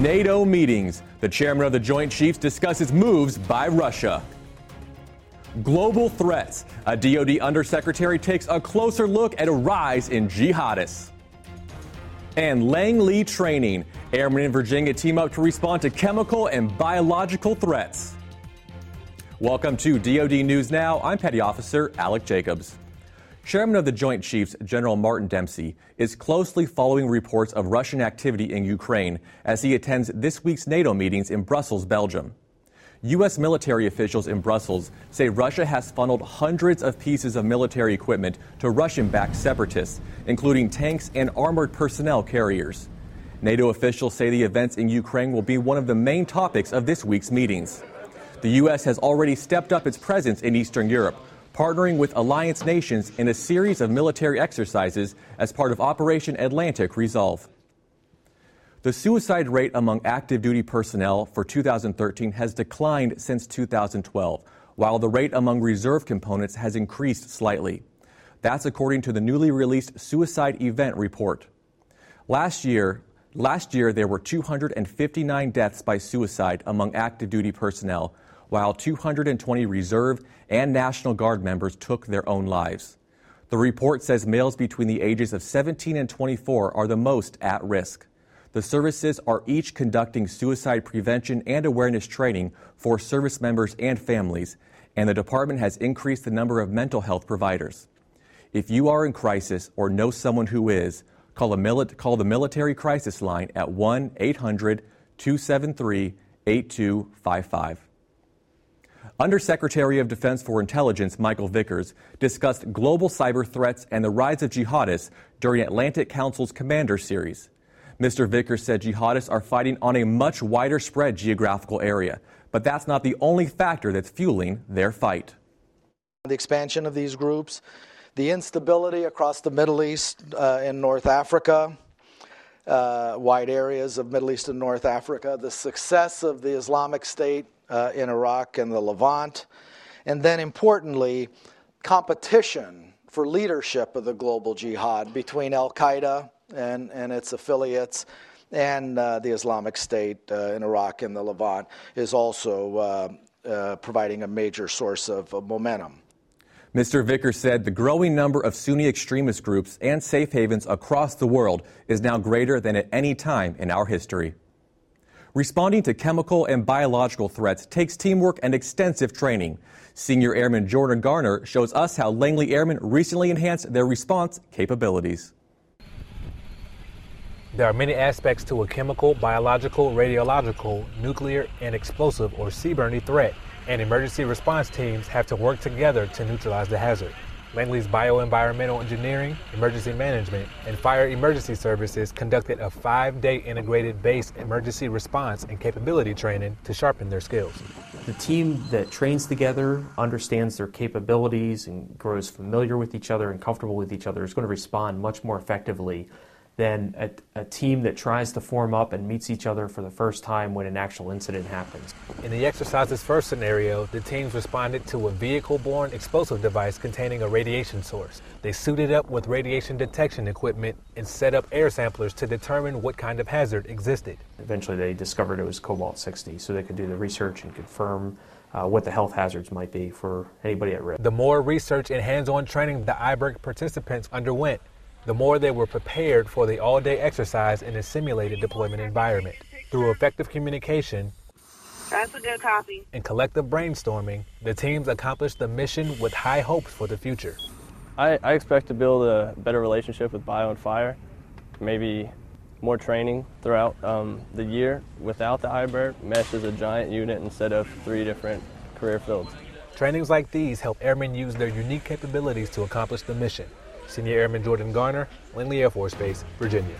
NATO meetings. The chairman of the Joint Chiefs discusses moves by Russia. Global threats. A DoD undersecretary takes a closer look at a rise in jihadists. And Langley training. Airmen in Virginia team up to respond to chemical and biological threats. Welcome to DoD News Now. I'm Petty Officer Alec Jacobs. Chairman of the Joint Chiefs, General Martin Dempsey, is closely following reports of Russian activity in Ukraine as he attends this week's NATO meetings in Brussels, Belgium. U.S. military officials in Brussels say Russia has funneled hundreds of pieces of military equipment to Russian-backed separatists, including tanks and armored personnel carriers. NATO officials say the events in Ukraine will be one of the main topics of this week's meetings. The U.S. has already stepped up its presence in Eastern Europe, partnering with alliance nations in a series of military exercises as part of Operation Atlantic Resolve. The suicide rate among active duty personnel for 2013 has declined since 2012, while the rate among reserve components has increased slightly. That's according to the newly released Suicide Event Report. Last year there were 259 deaths by suicide among active duty personnel, while 220 Reserve and National Guard members took their own lives. The report says males between the ages of 17 and 24 are the most at risk. The services are each conducting suicide prevention and awareness training for service members and families, and the department has increased the number of mental health providers. If you are in crisis or know someone who is, call the Military Crisis Line at 1-800-273-8255. Undersecretary of Defense for Intelligence Michael Vickers discussed global cyber threats and the rise of jihadists during Atlantic Council's Commander Series. Mr. Vickers said jihadists are fighting on a much wider spread geographical area, but that's not the only factor that's fueling their fight. The expansion of these groups, the instability across the Middle East and North Africa, wide areas of Middle East and North Africa, the success of the Islamic State in Iraq and the Levant, and then importantly, competition for leadership of the global jihad between Al-Qaeda and its affiliates and the Islamic State in Iraq and the Levant is also providing a major source of momentum. Mr. Vickers said the growing number of Sunni extremist groups and safe havens across the world is now greater than at any time in our history. Responding to chemical and biological threats takes teamwork and extensive training. Senior Airman Jordan Garner shows us how Langley Airmen recently enhanced their response capabilities. There are many aspects to a chemical, biological, radiological, nuclear, and explosive or CBRN threat, and emergency response teams have to work together to neutralize the hazard. Langley's bioenvironmental engineering, emergency management, and fire emergency services conducted a 5-day integrated base emergency response and capability training to sharpen their skills. The team that trains together, understands their capabilities, and grows familiar with each other and comfortable with each other is going to respond much more effectively than a team that tries to form up and meets each other for the first time when an actual incident happens. In the exercise's first scenario, the teams responded to a vehicle-borne explosive device containing a radiation source. They suited up with radiation detection equipment and set up air samplers to determine what kind of hazard existed. Eventually they discovered it was cobalt-60, so they could do the research and confirm what the health hazards might be for anybody at risk. The more research and hands-on training the IBERC participants underwent, the more they were prepared for the all-day exercise in a simulated deployment environment. Through effective communication and collective brainstorming, the teams accomplished the mission with high hopes for the future. I expect to build a better relationship with bio and fire, maybe more training throughout the year. Without the IBERC, MESH is a giant unit instead of 3 different career fields. Trainings like these help airmen use their unique capabilities to accomplish the mission. Senior Airman Jordan Garner, Langley Air Force Base, Virginia.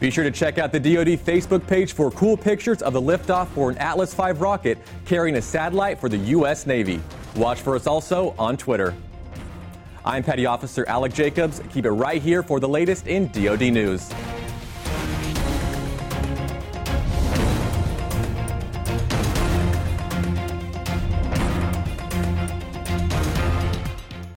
Be sure to check out the DoD Facebook page for cool pictures of the liftoff for an Atlas V rocket carrying a satellite for the U.S. Navy. Watch for us also on Twitter. I'm Petty Officer Alec Jacobs. Keep it right here for the latest in DoD news.